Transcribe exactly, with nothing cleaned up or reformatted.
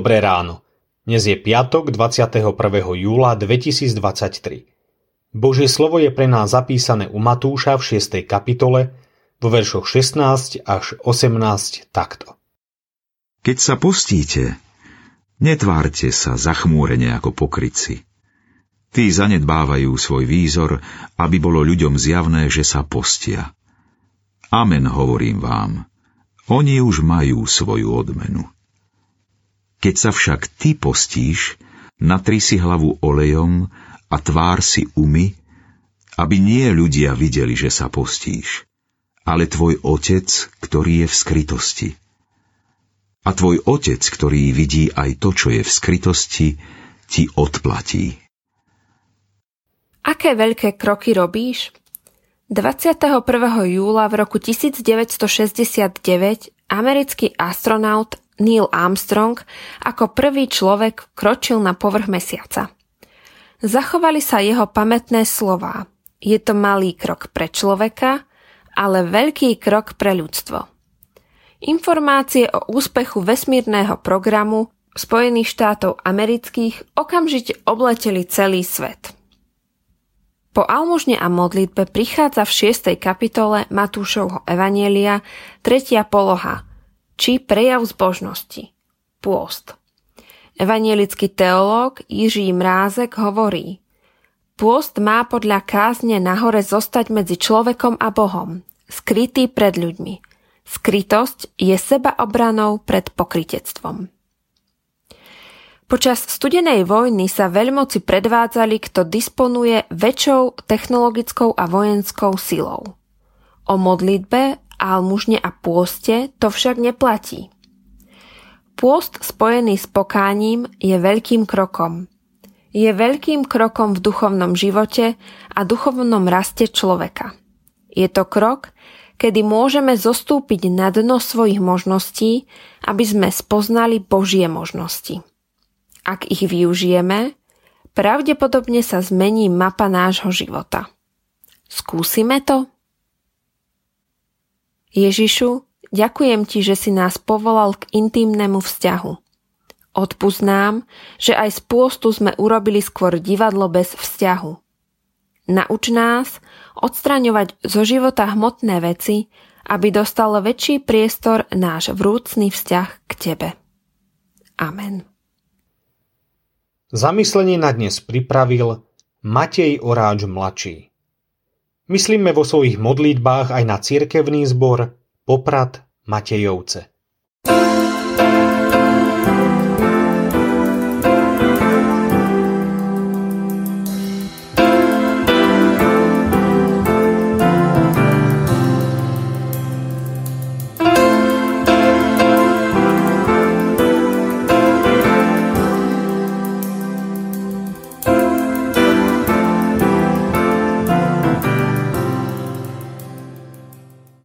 dobré ráno. Dnes je piatok dvadsiateho prvého júla dvetisícdvadsaťtri. Božie slovo je pre nás zapísané u Matúša v šiestej kapitole vo veršoch šestnásť až osemnásť takto. Keď sa postíte, netvárte sa zachmúrene ako pokrytci. Tí zanedbávajú svoj výzor, aby bolo ľuďom zjavné, že sa postia. Amen, hovorím vám. Oni už majú svoju odmenu. Keď sa však ty postíš, natri si hlavu olejom a tvár si umy, aby nie ľudia videli, že sa postíš, ale tvoj otec, ktorý je v skrytosti. A tvoj otec, ktorý vidí aj to, čo je v skrytosti, ti odplatí. Aké veľké kroky robíš? dvadsiateho prvého júla v roku devätnásť šesťdesiatdeväť americký astronaut Neil Armstrong ako prvý človek kročil na povrch Mesiaca. Zachovali sa jeho pamätné slová. Je to malý krok pre človeka, ale veľký krok pre ľudstvo. Informácie o úspechu vesmírneho programu Spojených štátov amerických okamžite obleteli celý svet. Po almužne a modlitbe prichádza v šiestej kapitole Matúšovho Evanielia tretia poloha, či prejav zbožnosti, pôst. Evanjelický teológ Jiří Mrázek hovorí, pôst má podľa kázne nahore zostať medzi človekom a Bohom, skrytý pred ľuďmi. Skrytosť je sebaobranou pred pokrytectvom. Počas studenej vojny sa veľmoci predvádzali, kto disponuje väčšou technologickou a vojenskou silou. O modlitbe, almužne a pôste to však neplatí. Pôst spojený s pokáním je veľkým krokom. Je veľkým krokom v duchovnom živote a duchovnom raste človeka. Je to krok, kedy môžeme zostúpiť na dno svojich možností, aby sme spoznali Božie možnosti. Ak ich využijeme, pravdepodobne sa zmení mapa nášho života. Skúsime to? Ježišu, ďakujem ti, že si nás povolal k intímnemu vzťahu. Odpusť nám, že aj z pôstu sme urobili skôr divadlo bez vzťahu. Nauč nás odstraňovať zo života hmotné veci, aby dostal väčší priestor náš vrúcný vzťah k tebe. Amen. Zamyslenie na dnes pripravil Matej Oráč mladší. Myslíme vo svojich modlitbách aj na cirkevný zbor Poprad Matejovce.